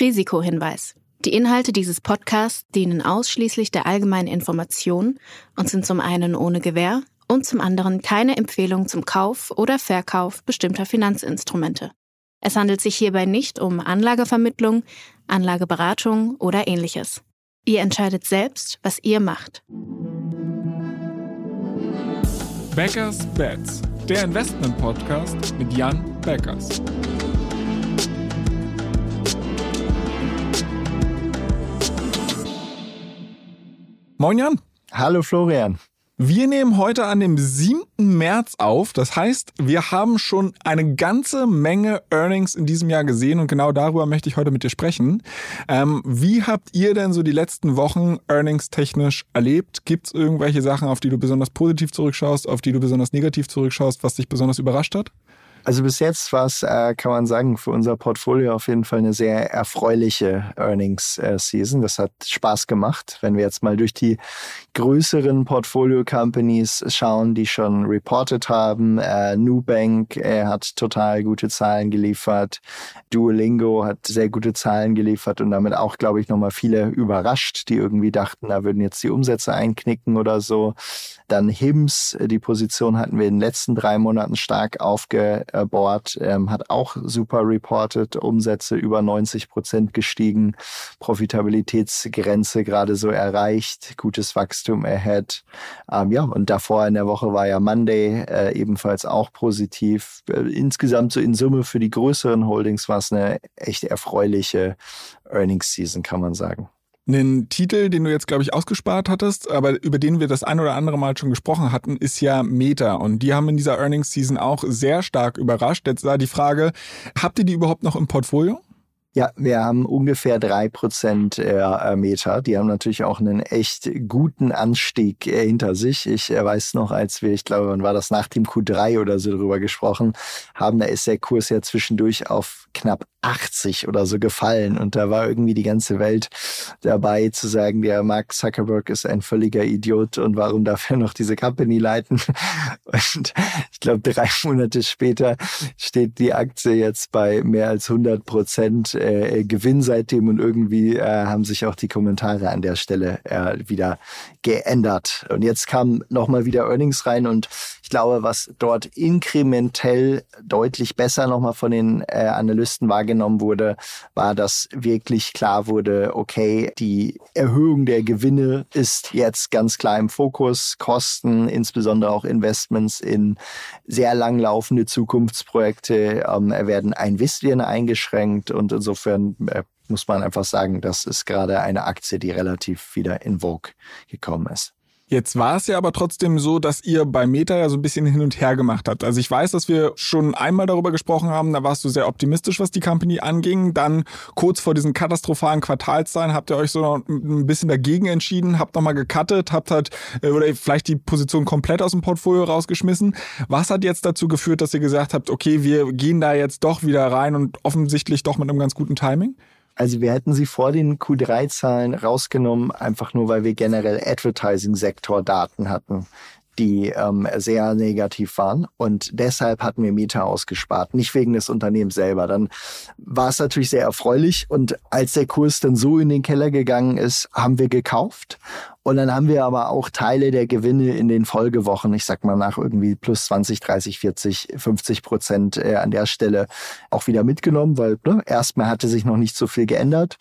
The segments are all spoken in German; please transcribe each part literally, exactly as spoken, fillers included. Risikohinweis. Die Inhalte dieses Podcasts dienen ausschließlich der allgemeinen Information und sind zum einen ohne Gewähr und zum anderen keine Empfehlung zum Kauf oder Verkauf bestimmter Finanzinstrumente. Es handelt sich hierbei nicht um Anlagevermittlung, Anlageberatung oder Ähnliches. Ihr entscheidet selbst, was ihr macht. Beckers Bets, der Investment-Podcast mit Jan Beckers. Moin Jan. Hallo Florian. Wir nehmen heute an dem siebten März auf. Das heißt, wir haben schon eine ganze Menge Earnings in diesem Jahr gesehen und genau darüber möchte ich heute mit dir sprechen. Ähm, wie habt ihr denn so die letzten Wochen earnings-technisch erlebt? Gibt es irgendwelche Sachen, auf die du besonders positiv zurückschaust, auf die du besonders negativ zurückschaust, was dich besonders überrascht hat? Also bis jetzt war es, äh, kann man sagen, für unser Portfolio auf jeden Fall eine sehr erfreuliche Earnings-Season. Äh, das hat Spaß gemacht, wenn wir jetzt mal durch die größeren Portfolio-Companies schauen, die schon reported haben. Äh, Nubank äh, hat total gute Zahlen geliefert. Duolingo hat sehr gute Zahlen geliefert und damit auch, glaube ich, nochmal viele überrascht, die irgendwie dachten, da würden jetzt die Umsätze einknicken oder so. Dann H I M S, die Position hatten wir in den letzten drei Monaten stark aufge Board ähm, hat auch super reported, Umsätze über neunzig Prozent gestiegen, Profitabilitätsgrenze gerade so erreicht, gutes Wachstum ahead. Ähm, ja, und davor in der Woche war ja Monday äh, ebenfalls auch positiv. Äh, insgesamt so in Summe für die größeren Holdings war es eine echt erfreuliche Earnings-Season, kann man sagen. Ein Titel, den du jetzt, glaube ich, ausgespart hattest, aber über den wir das ein oder andere Mal schon gesprochen hatten, ist ja Meta. Und die haben in dieser Earnings-Season auch sehr stark überrascht. Jetzt war die Frage, habt ihr die überhaupt noch im Portfolio? Ja, wir haben ungefähr drei Prozent Meta. Die haben natürlich auch einen echt guten Anstieg hinter sich. Ich weiß noch, als wir, ich glaube, wann war das, nach dem Q drei oder so drüber gesprochen haben, da ist der Kurs ja zwischendurch auf knapp achtzig oder so gefallen. Und da war irgendwie die ganze Welt dabei zu sagen, der Mark Zuckerberg ist ein völliger Idiot und warum darf er noch diese Company leiten? Und ich glaube, drei Monate später steht die Aktie jetzt bei mehr als hundert Prozent äh, Gewinn seitdem und irgendwie äh, haben sich auch die Kommentare an der Stelle äh, wieder geändert. Und jetzt kamen nochmal wieder Earnings rein und ich glaube, was dort inkrementell deutlich besser nochmal von den äh, Analysten wahrgenommen wurde, war, dass wirklich klar wurde, okay, die Erhöhung der Gewinne ist jetzt ganz klar im Fokus. Kosten, insbesondere auch Investments in sehr langlaufende Zukunftsprojekte, ähm, werden ein bisschen eingeschränkt und insofern äh, muss man einfach sagen, das ist gerade eine Aktie, die relativ wieder in Vogue gekommen ist. Jetzt war es ja aber trotzdem so, dass ihr bei Meta ja so ein bisschen hin und her gemacht habt. Also ich weiß, dass wir schon einmal darüber gesprochen haben, da warst du sehr optimistisch, was die Company anging. Dann kurz vor diesen katastrophalen Quartalszahlen habt ihr euch so noch ein bisschen dagegen entschieden, habt nochmal gecuttet, habt halt oder vielleicht die Position komplett aus dem Portfolio rausgeschmissen. Was hat jetzt dazu geführt, dass ihr gesagt habt, okay, wir gehen da jetzt doch wieder rein und offensichtlich doch mit einem ganz guten Timing? Also wir hätten sie vor den Q drei Zahlen rausgenommen, einfach nur, weil wir generell Advertising-Sektor-Daten hatten, die ähm, sehr negativ waren. Und deshalb hatten wir Meta ausgespart, nicht wegen des Unternehmens selber. Dann war es natürlich sehr erfreulich. Und als der Kurs dann so in den Keller gegangen ist, haben wir gekauft. Und dann haben wir aber auch Teile der Gewinne in den Folgewochen, ich sag mal nach irgendwie plus zwanzig, dreißig, vierzig, fünfzig Prozent äh, an der Stelle auch wieder mitgenommen, weil ne, erstmal hatte sich noch nicht so viel geändert.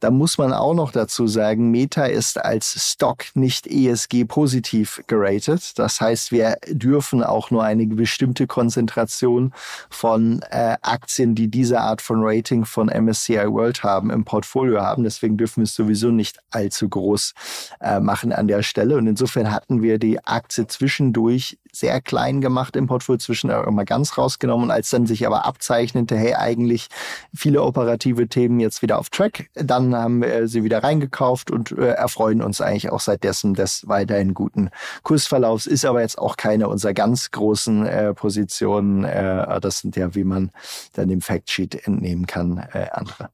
Da muss man auch noch dazu sagen, Meta ist als Stock nicht E S G-positiv geratet. Das heißt, wir dürfen auch nur eine bestimmte Konzentration von äh, Aktien, die diese Art von Rating von M S C I World haben, im Portfolio haben. Deswegen dürfen wir es sowieso nicht allzu groß äh, machen an der Stelle. Und insofern hatten wir die Aktie zwischendurch sehr klein gemacht im Portfolio, zwischendurch immer ganz rausgenommen. Und als dann sich aber abzeichnete, hey, eigentlich viele operative Themen jetzt wieder auf Track, dann haben wir sie wieder reingekauft und äh, erfreuen uns eigentlich auch seit dessen des weiterhin guten Kursverlaufs. Ist aber jetzt auch keine unserer ganz großen äh, Positionen. Äh, das sind ja, wie man dann dem Factsheet entnehmen kann, äh, andere.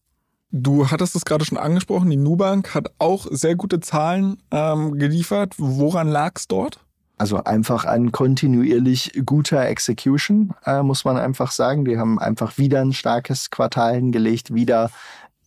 Du hattest es gerade schon angesprochen, die Nubank hat auch sehr gute Zahlen ähm, geliefert. Woran lag es dort? Also einfach an kontinuierlich guter Execution, äh, muss man einfach sagen. Die haben einfach wieder ein starkes Quartal hingelegt, wieder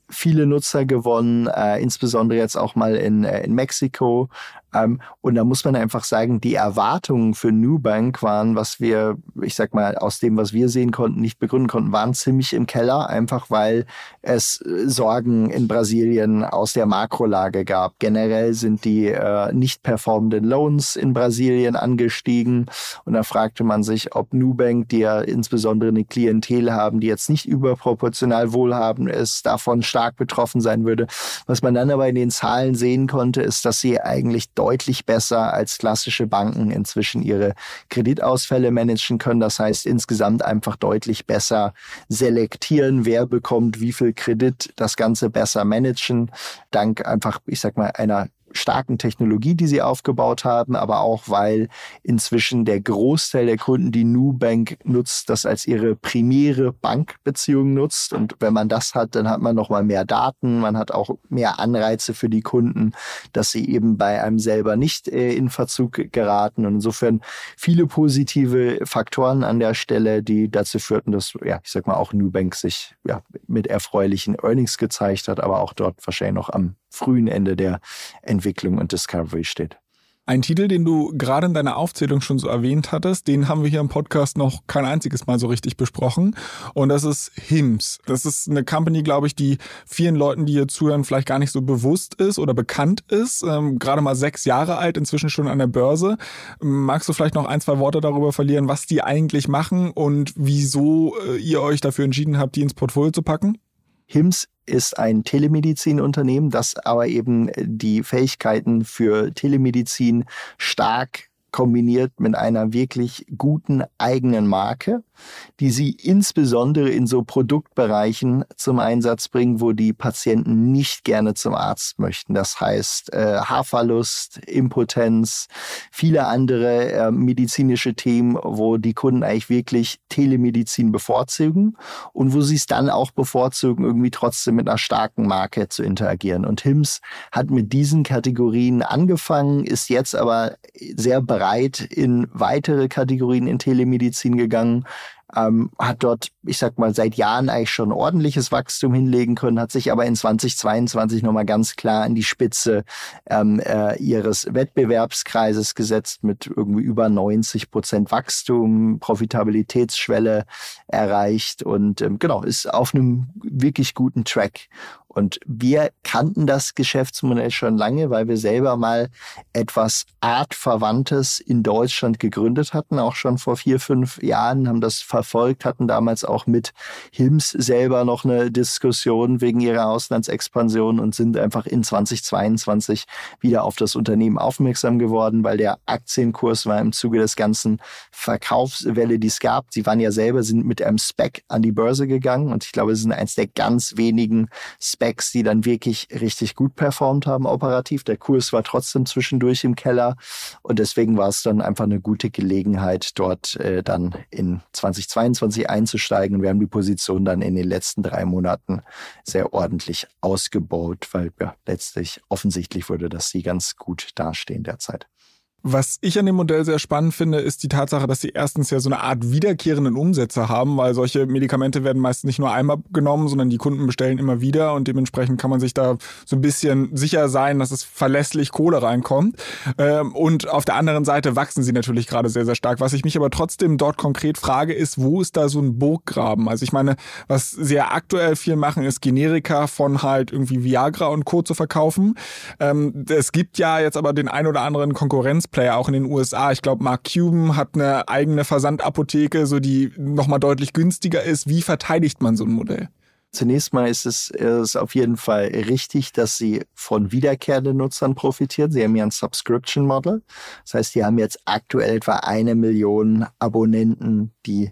viele Nutzer gewonnen, äh, insbesondere jetzt auch mal in, äh, in Mexiko. Ähm, und da muss man einfach sagen, die Erwartungen für Nubank waren, was wir, ich sag mal, aus dem, was wir sehen konnten, nicht begründen konnten, waren ziemlich im Keller, einfach weil es Sorgen in Brasilien aus der Makrolage gab. Generell sind die äh, nicht performenden Loans in Brasilien angestiegen. Und da fragte man sich, ob Nubank, die ja insbesondere eine Klientel haben, die jetzt nicht überproportional wohlhabend ist, davon stark betroffen sein würde. Was man dann aber in den Zahlen sehen konnte, ist, dass sie eigentlich deutlich besser als klassische Banken inzwischen ihre Kreditausfälle managen können. Das heißt, insgesamt einfach deutlich besser selektieren, wer bekommt wie viel Kredit, das Ganze besser managen. Dank einfach, ich sag mal, einer starken Technologie, die sie aufgebaut haben, aber auch, weil inzwischen der Großteil der Kunden, die Nubank nutzt, das als ihre primäre Bankbeziehung nutzt. Und wenn man das hat, dann hat man nochmal mehr Daten, man hat auch mehr Anreize für die Kunden, dass sie eben bei einem selber nicht äh, in Verzug geraten. Und insofern viele positive Faktoren an der Stelle, die dazu führten, dass, ja, ich sag mal, auch Nubank sich ja, mit erfreulichen Earnings gezeigt hat, aber auch dort wahrscheinlich noch am frühen Ende der Entwicklung und Discovery steht. Ein Titel, den du gerade in deiner Aufzählung schon so erwähnt hattest, den haben wir hier im Podcast noch kein einziges Mal so richtig besprochen. Und das ist H I M S. Das ist eine Company, glaube ich, die vielen Leuten, die hier zuhören, vielleicht gar nicht so bewusst ist oder bekannt ist. Ähm, gerade mal sechs Jahre alt, inzwischen schon an der Börse. Magst du vielleicht noch ein, zwei Worte darüber verlieren, was die eigentlich machen und wieso äh, ihr euch dafür entschieden habt, die ins Portfolio zu packen? H I M S ist ein Telemedizinunternehmen, das aber eben die Fähigkeiten für Telemedizin stark kombiniert mit einer wirklich guten eigenen Marke, die sie insbesondere in so Produktbereichen zum Einsatz bringen, wo die Patienten nicht gerne zum Arzt möchten. Das heißt äh, Haarverlust, Impotenz, viele andere äh, medizinische Themen, wo die Kunden eigentlich wirklich Telemedizin bevorzugen und wo sie es dann auch bevorzugen, irgendwie trotzdem mit einer starken Marke zu interagieren. Und H I M S hat mit diesen Kategorien angefangen, ist jetzt aber sehr bereit breit in weitere Kategorien in Telemedizin gegangen, ähm, hat dort, ich sag mal, seit Jahren eigentlich schon ordentliches Wachstum hinlegen können, hat sich aber in zwanzig zweiundzwanzig nochmal ganz klar an die Spitze ähm, äh, ihres Wettbewerbskreises gesetzt mit irgendwie über neunzig Prozent Wachstum, Profitabilitätsschwelle erreicht und ähm, genau, ist auf einem wirklich guten Track. Und wir kannten das Geschäftsmodell schon lange, weil wir selber mal etwas Artverwandtes in Deutschland gegründet hatten, auch schon vor vier, fünf Jahren, haben das verfolgt, hatten damals auch mit H I M S selber noch eine Diskussion wegen ihrer Auslandsexpansion und sind einfach in zwanzig zweiundzwanzig wieder auf das Unternehmen aufmerksam geworden, weil der Aktienkurs war im Zuge des ganzen Verkaufswelle, die es gab. Sie waren ja selber, sind mit einem Spec an die Börse gegangen und ich glaube, sie sind eins der ganz wenigen Specs, die dann wirklich richtig gut performt haben operativ. Der Kurs war trotzdem zwischendurch im Keller und deswegen war es dann einfach eine gute Gelegenheit, dort äh, dann in zwanzig zweiundzwanzig einzusteigen. Und wir haben die Position dann in den letzten drei Monaten sehr ordentlich ausgebaut, weil ja, letztlich offensichtlich wurde, dass sie ganz gut dastehen derzeit. Was ich an dem Modell sehr spannend finde, ist die Tatsache, dass sie erstens ja so eine Art wiederkehrenden Umsätze haben, weil solche Medikamente werden meist nicht nur einmal genommen, sondern die Kunden bestellen immer wieder und dementsprechend kann man sich da so ein bisschen sicher sein, dass es verlässlich Kohle reinkommt. Und auf der anderen Seite wachsen sie natürlich gerade sehr, sehr stark. Was ich mich aber trotzdem dort konkret frage, ist, wo ist da so ein Burggraben? Also ich meine, was sie ja aktuell viel machen, ist Generika von halt irgendwie Viagra und Co. zu verkaufen. Es gibt ja jetzt aber den ein oder anderen Konkurrenz Player auch in den U S A. Ich glaube, Mark Cuban hat eine eigene Versandapotheke, so die nochmal deutlich günstiger ist. Wie verteidigt man so ein Modell? Zunächst mal ist es ist auf jeden Fall richtig, dass sie von wiederkehrenden Nutzern profitieren. Sie haben ja ein Subscription-Model. Das heißt, die haben jetzt aktuell etwa eine Million Abonnenten, die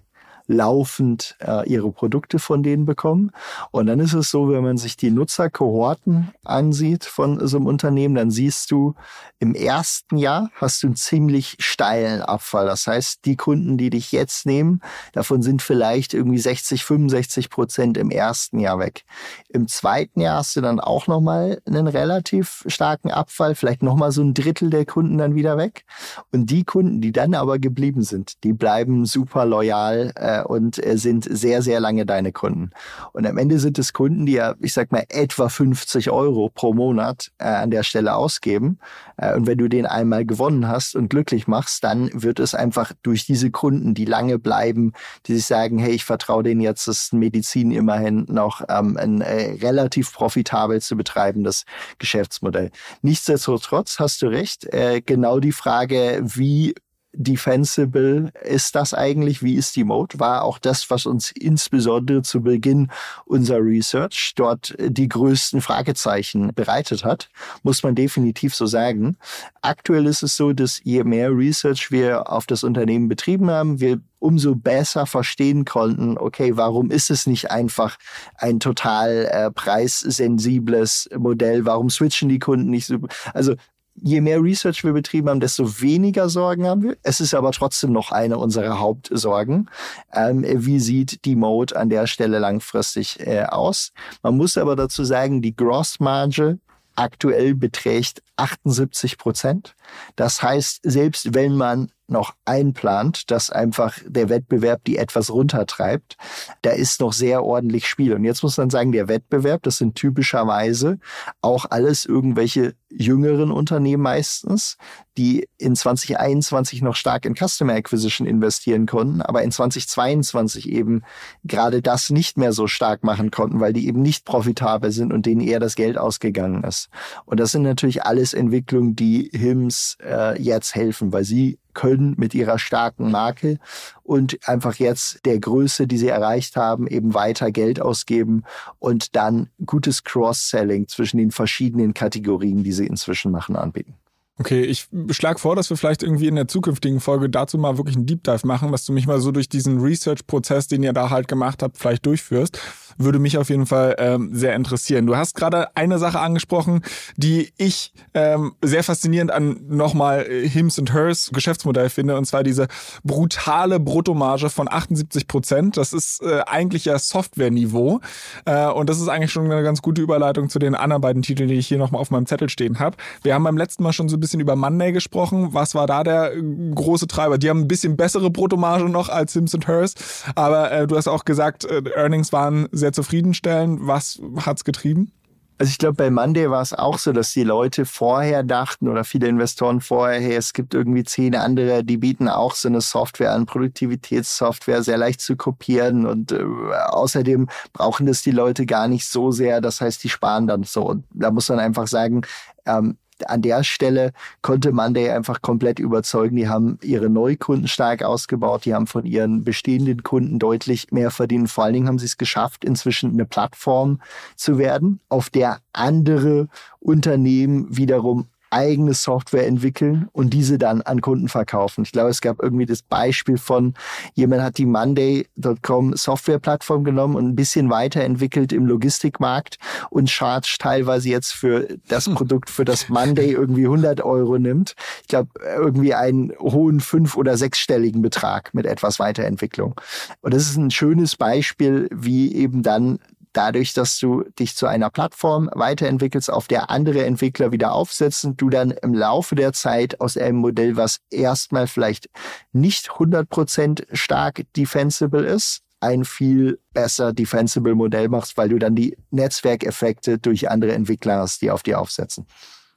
laufend äh, ihre Produkte von denen bekommen. Und dann ist es so, wenn man sich die Nutzerkohorten ansieht von so einem Unternehmen, dann siehst du, im ersten Jahr hast du einen ziemlich steilen Abfall. Das heißt, die Kunden, die dich jetzt nehmen, davon sind vielleicht irgendwie sechzig, fünfundsechzig Prozent im ersten Jahr weg. Im zweiten Jahr hast du dann auch nochmal einen relativ starken Abfall, vielleicht nochmal so ein Drittel der Kunden dann wieder weg. Und die Kunden, die dann aber geblieben sind, die bleiben super loyal äh, äh, und äh, sind sehr, sehr lange deine Kunden. Und am Ende sind es Kunden, die ja, ich sag mal, etwa fünfzig Euro pro Monat äh, an der Stelle ausgeben. Äh, und wenn du den einmal gewonnen hast und glücklich machst, dann wird es einfach durch diese Kunden, die lange bleiben, die sich sagen, hey, ich vertraue denen jetzt, das Medizin immerhin noch ähm, ein äh, relativ profitabel zu betreibendes Geschäftsmodell. Nichtsdestotrotz hast du recht, äh, genau die Frage, wie defensible ist das eigentlich? Wie ist die Mode? War auch das, was uns insbesondere zu Beginn unserer Research dort die größten Fragezeichen bereitet hat, muss man definitiv so sagen. Aktuell ist es so, dass je mehr Research wir auf das Unternehmen betrieben haben, wir umso besser verstehen konnten, okay, warum ist es nicht einfach ein total äh, preissensibles Modell? Warum switchen die Kunden nicht so? Also je mehr Research wir betrieben haben, desto weniger Sorgen haben wir. Es ist aber trotzdem noch eine unserer Hauptsorgen. Ähm, wie sieht die Mode an der Stelle langfristig äh, aus? Man muss aber dazu sagen, die Grossmarge aktuell beträgt achtundsiebzig Prozent. Das heißt, selbst wenn man noch einplant, dass einfach der Wettbewerb die etwas runtertreibt, da ist noch sehr ordentlich Spiel. Und jetzt muss man sagen, der Wettbewerb, das sind typischerweise auch alles irgendwelche jüngeren Unternehmen meistens, die in zwanzig einundzwanzig noch stark in Customer Acquisition investieren konnten, aber in zwanzig zweiundzwanzig eben gerade das nicht mehr so stark machen konnten, weil die eben nicht profitabel sind und denen eher das Geld ausgegangen ist. Und das sind natürlich alles Entwicklungen, die H I M S äh, jetzt helfen, weil sie können mit ihrer starken Marke und einfach jetzt der Größe, die sie erreicht haben, eben weiter Geld ausgeben und dann gutes Cross-Selling zwischen den verschiedenen Kategorien, die sie inzwischen machen, anbieten. Okay, ich schlage vor, dass wir vielleicht irgendwie in der zukünftigen Folge dazu mal wirklich einen Deep Dive machen, dass du mich mal so durch diesen Research-Prozess, den ihr da halt gemacht habt, vielleicht durchführst. Würde mich auf jeden Fall ähm, sehr interessieren. Du hast gerade eine Sache angesprochen, die ich ähm, sehr faszinierend an nochmal Hims and Hers Geschäftsmodell finde, und zwar diese brutale Bruttomarge von achtundsiebzig Prozent. Das ist äh, eigentlich ja Software-Niveau äh, und das ist eigentlich schon eine ganz gute Überleitung zu den anderen beiden Titeln, die ich hier nochmal auf meinem Zettel stehen habe. Wir haben beim letzten Mal schon so ein bisschen bisschen über Monday gesprochen. Was war da der große Treiber? Die haben ein bisschen bessere Bruttomarge noch als Hims and Hers, aber äh, du hast auch gesagt, äh, Earnings waren sehr zufriedenstellend. Was hat's getrieben? Also ich glaube, bei Monday war es auch so, dass die Leute vorher dachten oder viele Investoren vorher, hey, es gibt irgendwie zehn andere, die bieten auch so eine Software an, Produktivitätssoftware, sehr leicht zu kopieren und äh, außerdem brauchen das die Leute gar nicht so sehr, das heißt, die sparen dann so. Und da muss man einfach sagen, ähm, an der Stelle konnte Monday einfach komplett überzeugen. Die haben ihre Neukunden stark ausgebaut. Die haben von ihren bestehenden Kunden deutlich mehr verdient. Vor allen Dingen haben sie es geschafft, inzwischen eine Plattform zu werden, auf der andere Unternehmen wiederum eigene Software entwickeln und diese dann an Kunden verkaufen. Ich glaube, es gab irgendwie das Beispiel von, jemand hat die Monday Punkt com Softwareplattform genommen und ein bisschen weiterentwickelt im Logistikmarkt und charge teilweise jetzt für das Produkt, für das Monday irgendwie hundert Euro nimmt. Ich glaube, irgendwie einen hohen fünf- oder sechsstelligen Betrag mit etwas Weiterentwicklung. Und das ist ein schönes Beispiel, wie eben dann dadurch, dass du dich zu einer Plattform weiterentwickelst, auf der andere Entwickler wieder aufsetzen, du dann im Laufe der Zeit aus einem Modell, was erstmal vielleicht nicht hundert Prozent stark defensible ist, ein viel besser defensible Modell machst, weil du dann die Netzwerkeffekte durch andere Entwickler hast, die auf dir aufsetzen.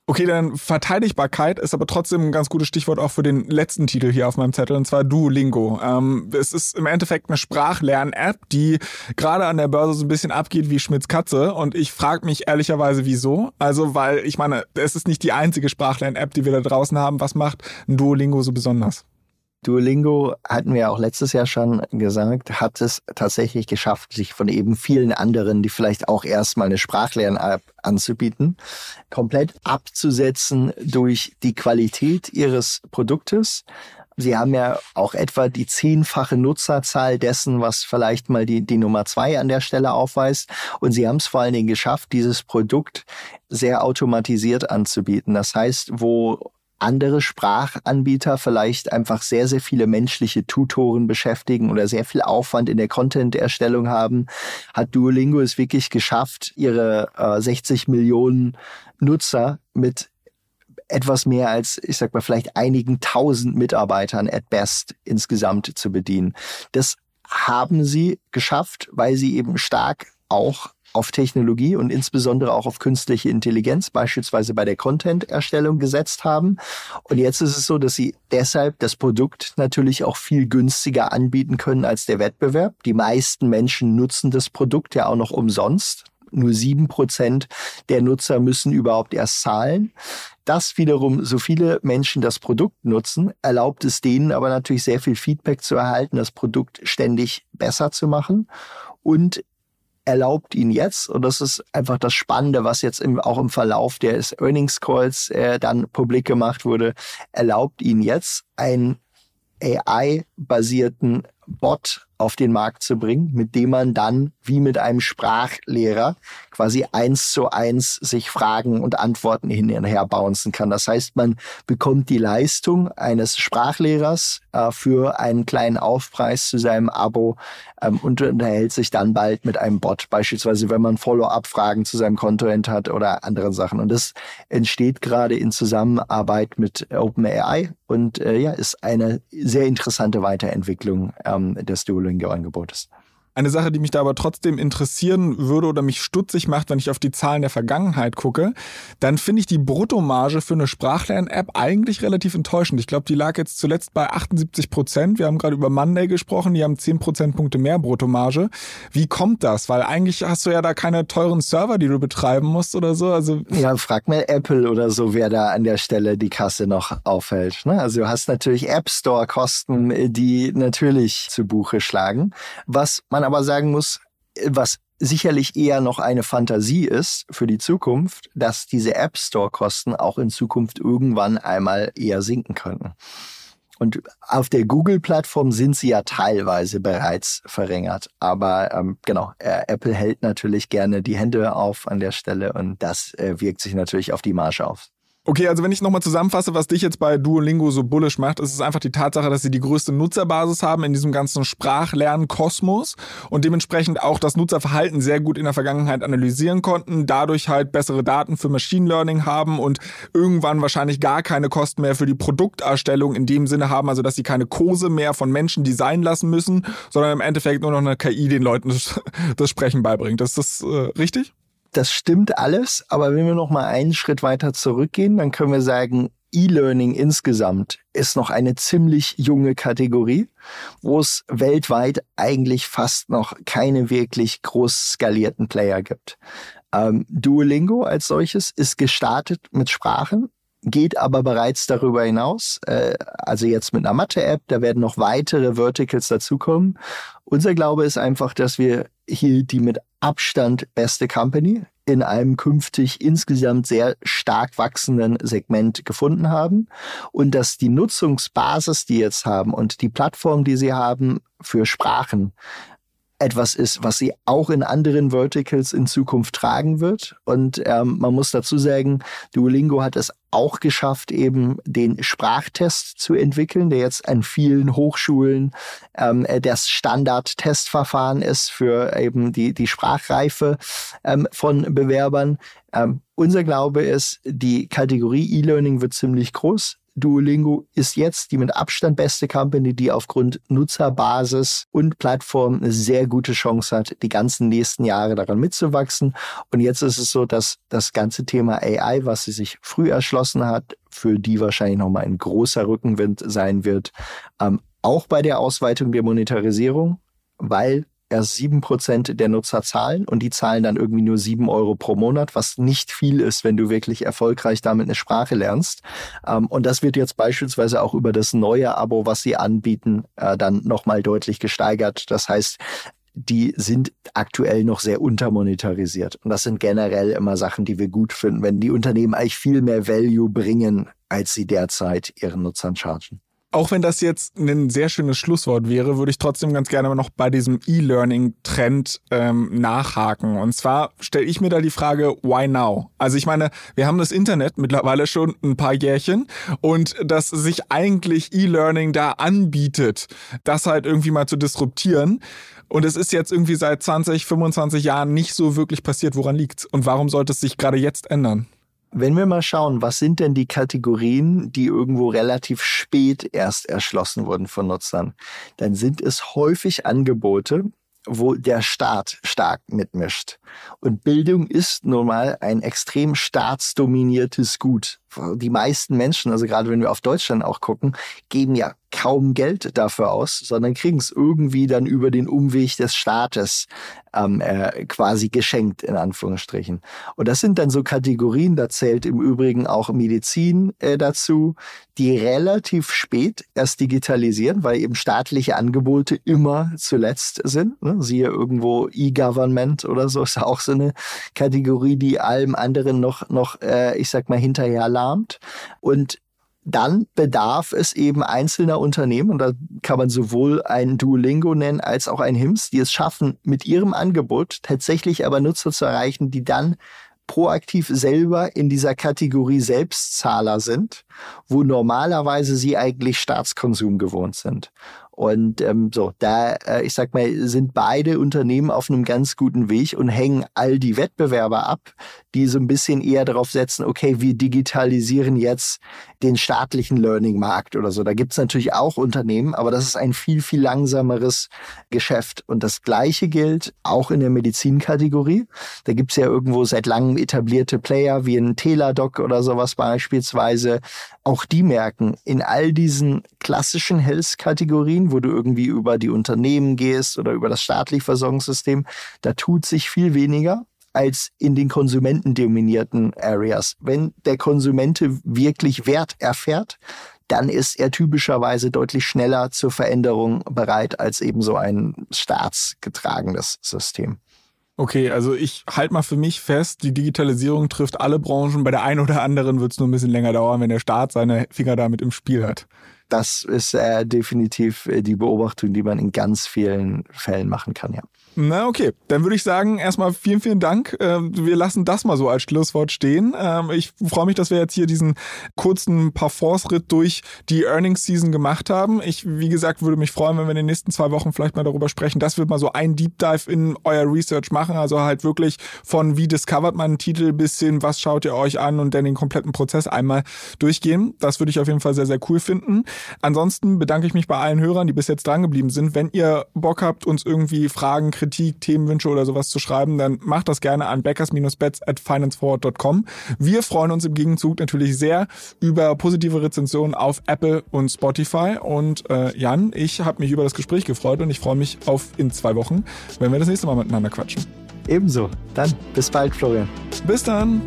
Okay, dann Verteidigbarkeit ist aber trotzdem ein ganz gutes Stichwort auch für den letzten Titel hier auf meinem Zettel, und zwar Duolingo. Ähm, es ist im Endeffekt eine Sprachlern-App, die gerade an der Börse so ein bisschen abgeht wie Schmitz Katze, und ich frage mich ehrlicherweise, wieso? Also, weil ich meine, es ist nicht die einzige Sprachlern-App, die wir da draußen haben. Was macht ein Duolingo so besonders? Duolingo, hatten wir auch letztes Jahr schon gesagt, hat es tatsächlich geschafft, sich von eben vielen anderen, die vielleicht auch erstmal eine Sprachlern-App anzubieten, komplett abzusetzen durch die Qualität ihres Produktes. Sie haben ja auch etwa die zehnfache Nutzerzahl dessen, was vielleicht mal die, die Nummer zwei an der Stelle aufweist. Und sie haben es vor allen Dingen geschafft, dieses Produkt sehr automatisiert anzubieten. Das heißt, wo andere Sprachanbieter vielleicht einfach sehr, sehr viele menschliche Tutoren beschäftigen oder sehr viel Aufwand in der Content-Erstellung haben, hat Duolingo es wirklich geschafft, ihre äh, sechzig Millionen Nutzer mit etwas mehr als, ich sag mal, vielleicht einigen tausend Mitarbeitern at best insgesamt zu bedienen. Das haben sie geschafft, weil sie eben stark auch auf Technologie und insbesondere auch auf künstliche Intelligenz, beispielsweise bei der Content-Erstellung, gesetzt haben. Und jetzt ist es so, dass sie deshalb das Produkt natürlich auch viel günstiger anbieten können als der Wettbewerb. Die meisten Menschen nutzen das Produkt ja auch noch umsonst. Nur sieben Prozent der Nutzer müssen überhaupt erst zahlen. Dass wiederum so viele Menschen das Produkt nutzen, erlaubt es denen aber natürlich sehr viel Feedback zu erhalten, das Produkt ständig besser zu machen und erlaubt ihn jetzt, und das ist einfach das Spannende, was jetzt im, auch im Verlauf des Earnings Calls äh, dann publik gemacht wurde, erlaubt ihn jetzt, einen A I-basierten Bot auf den Markt zu bringen, mit dem man dann wie mit einem Sprachlehrer quasi eins zu eins sich Fragen und Antworten hin und her bouncen kann. Das heißt, man bekommt die Leistung eines Sprachlehrers äh, für einen kleinen Aufpreis zu seinem Abo ähm, und unterhält sich dann bald mit einem Bot, beispielsweise wenn man Follow-up-Fragen zu seinem Content hat oder anderen Sachen. Und das entsteht gerade in Zusammenarbeit mit OpenAI und äh, ja, ist eine sehr interessante Weiterentwicklung ähm, des Duolingo-Angebotes. Eine Sache, die mich da aber trotzdem interessieren würde oder mich stutzig macht, wenn ich auf die Zahlen der Vergangenheit gucke, dann finde ich die Bruttomarge für eine Sprachlern-App eigentlich relativ enttäuschend. Ich glaube, die lag jetzt zuletzt bei achtundsiebzig Prozent. Wir haben gerade über Monday gesprochen, die haben zehn Prozentpunkte mehr Bruttomarge. Wie kommt das? Weil eigentlich hast du ja da keine teuren Server, die du betreiben musst oder so. Also ja, frag mal Apple oder so, wer da an der Stelle die Kasse noch aufhält. Ne? Also du hast natürlich App-Store-Kosten, die natürlich zu Buche schlagen. Was man aber sagen muss, was sicherlich eher noch eine Fantasie ist für die Zukunft, dass diese App-Store-Kosten auch in Zukunft irgendwann einmal eher sinken könnten. Und auf der Google-Plattform sind sie ja teilweise bereits verringert. Aber ähm, genau, äh, Apple hält natürlich gerne die Hände auf an der Stelle und das äh, wirkt sich natürlich auf die Marge auf. Okay, also wenn ich nochmal zusammenfasse, was dich jetzt bei Duolingo so bullish macht, ist es einfach die Tatsache, dass sie die größte Nutzerbasis haben in diesem ganzen Sprachlern-Kosmos und dementsprechend auch das Nutzerverhalten sehr gut in der Vergangenheit analysieren konnten, dadurch halt bessere Daten für Machine Learning haben und irgendwann wahrscheinlich gar keine Kosten mehr für die Produkterstellung in dem Sinne haben, also dass sie keine Kurse mehr von Menschen designen lassen müssen, sondern im Endeffekt nur noch eine K I den Leuten das Sprechen beibringt. Ist das äh, richtig? Das stimmt alles, aber wenn wir noch mal einen Schritt weiter zurückgehen, dann können wir sagen, E-Learning insgesamt ist noch eine ziemlich junge Kategorie, wo es weltweit eigentlich fast noch keine wirklich groß skalierten Player gibt. Ähm, Duolingo als solches ist gestartet mit Sprachen, geht aber bereits darüber hinaus, äh, also jetzt mit einer Mathe-App, da werden noch weitere Verticals dazukommen. Unser Glaube ist einfach, dass wir hier die mit Abstand beste Company in einem künftig insgesamt sehr stark wachsenden Segment gefunden haben und dass die Nutzungsbasis, die jetzt haben und die Plattform, die sie haben für Sprachen, etwas ist, was sie auch in anderen Verticals in Zukunft tragen wird. Und ähm, man muss dazu sagen, Duolingo hat es auch geschafft, eben den Sprachtest zu entwickeln, der jetzt an vielen Hochschulen ähm, das Standard-Testverfahren ist für eben die, die Sprachreife ähm, von Bewerbern. Ähm, unser Glaube ist, die Kategorie E-Learning wird ziemlich groß. Duolingo ist jetzt die mit Abstand beste Company, die aufgrund Nutzerbasis und Plattform eine sehr gute Chance hat, die ganzen nächsten Jahre daran mitzuwachsen. Und jetzt ist es so, dass das ganze Thema A I, was sie sich früh erschlossen hat, für die wahrscheinlich nochmal ein großer Rückenwind sein wird, ähm, auch bei der Ausweitung der Monetarisierung, weil erst sieben Prozent der Nutzer zahlen und die zahlen dann irgendwie nur sieben Euro pro Monat, was nicht viel ist, wenn du wirklich erfolgreich damit eine Sprache lernst. Und das wird jetzt beispielsweise auch über das neue Abo, was sie anbieten, dann nochmal deutlich gesteigert. Das heißt, die sind aktuell noch sehr untermonetarisiert. Und das sind generell immer Sachen, die wir gut finden, wenn die Unternehmen eigentlich viel mehr Value bringen, als sie derzeit ihren Nutzern chargen. Auch wenn das jetzt ein sehr schönes Schlusswort wäre, würde ich trotzdem ganz gerne noch bei diesem E-Learning-Trend ähm, nachhaken. Und zwar stelle ich mir da die Frage, why now? Also ich meine, wir haben das Internet mittlerweile schon ein paar Jährchen und dass sich eigentlich E-Learning da anbietet, das halt irgendwie mal zu disruptieren. Und es ist jetzt irgendwie seit zwanzig, fünfundzwanzig Jahren nicht so wirklich passiert. Woran liegt's? Und warum sollte es sich gerade jetzt ändern? Wenn wir mal schauen, was sind denn die Kategorien, die irgendwo relativ spät erst erschlossen wurden von Nutzern, dann sind es häufig Angebote, wo der Staat stark mitmischt. Und Bildung ist nun mal ein extrem staatsdominiertes Gut. Die meisten Menschen, also gerade wenn wir auf Deutschland auch gucken, geben ja kaum Geld dafür aus, sondern kriegen es irgendwie dann über den Umweg des Staates ähm, äh, quasi geschenkt, in Anführungsstrichen. Und das sind dann so Kategorien, da zählt im Übrigen auch Medizin äh, dazu, die relativ spät erst digitalisieren, weil eben staatliche Angebote immer zuletzt sind. Ne? Siehe irgendwo E-Government oder so, ist auch so eine Kategorie, die allem anderen noch, noch äh, ich sag mal, hinterher lahmt. Und dann bedarf es eben einzelner Unternehmen, und da kann man sowohl ein Duolingo nennen als auch ein H I M S, die es schaffen, mit ihrem Angebot tatsächlich aber Nutzer zu erreichen, die dann proaktiv selber in dieser Kategorie Selbstzahler sind, wo normalerweise sie eigentlich Staatskonsum gewohnt sind. Und ähm, so, da, äh, ich sag mal, sind beide Unternehmen auf einem ganz guten Weg und hängen all die Wettbewerber ab, die so ein bisschen eher darauf setzen, okay, wir digitalisieren jetzt den staatlichen Learning-Markt oder so. Da gibt es natürlich auch Unternehmen, aber das ist ein viel, viel langsameres Geschäft. Und das Gleiche gilt auch in der Medizinkategorie. Da gibt es ja irgendwo seit langem etablierte Player wie ein Teladoc oder sowas beispielsweise. Auch die merken, in all diesen klassischen Health-Kategorien, wo du irgendwie über die Unternehmen gehst oder über das staatliche Versorgungssystem, da tut sich viel weniger als in den konsumentendominierten Areas. Wenn der Konsument wirklich Wert erfährt, dann ist er typischerweise deutlich schneller zur Veränderung bereit als eben so ein staatsgetragenes System. Okay, also ich halte mal für mich fest, die Digitalisierung trifft alle Branchen. Bei der einen oder anderen wird es nur ein bisschen länger dauern, wenn der Staat seine Finger damit im Spiel hat. Das ist äh, definitiv die Beobachtung, die man in ganz vielen Fällen machen kann, ja. Na okay, dann würde ich sagen, erstmal vielen, vielen Dank. Wir lassen das mal so als Schlusswort stehen. Ich freue mich, dass wir jetzt hier diesen kurzen Parforce-Ritt durch die Earnings-Season gemacht haben. Ich, wie gesagt, würde mich freuen, wenn wir in den nächsten zwei Wochen vielleicht mal darüber sprechen. Das wird mal so ein Deep Dive in euer Research machen. Also halt wirklich von wie discovert man einen Titel bis hin, was schaut ihr euch an und dann den kompletten Prozess einmal durchgehen. Das würde ich auf jeden Fall sehr, sehr cool finden. Ansonsten bedanke ich mich bei allen Hörern, die bis jetzt dran geblieben sind. Wenn ihr Bock habt, uns irgendwie Fragen, Kritik, Themenwünsche oder sowas zu schreiben, dann macht das gerne an beckers dash bets at financeforward dot com. Wir freuen uns im Gegenzug natürlich sehr über positive Rezensionen auf Apple und Spotify. Und äh, Jan, ich habe mich über das Gespräch gefreut und ich freue mich auf in zwei Wochen, wenn wir das nächste Mal miteinander quatschen. Ebenso. Dann bis bald, Florian. Bis dann.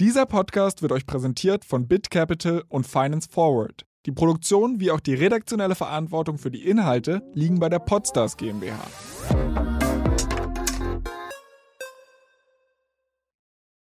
Dieser Podcast wird euch präsentiert von Bit Capital und Finance Forward. Die Produktion wie auch die redaktionelle Verantwortung für die Inhalte liegen bei der Podstars GmbH.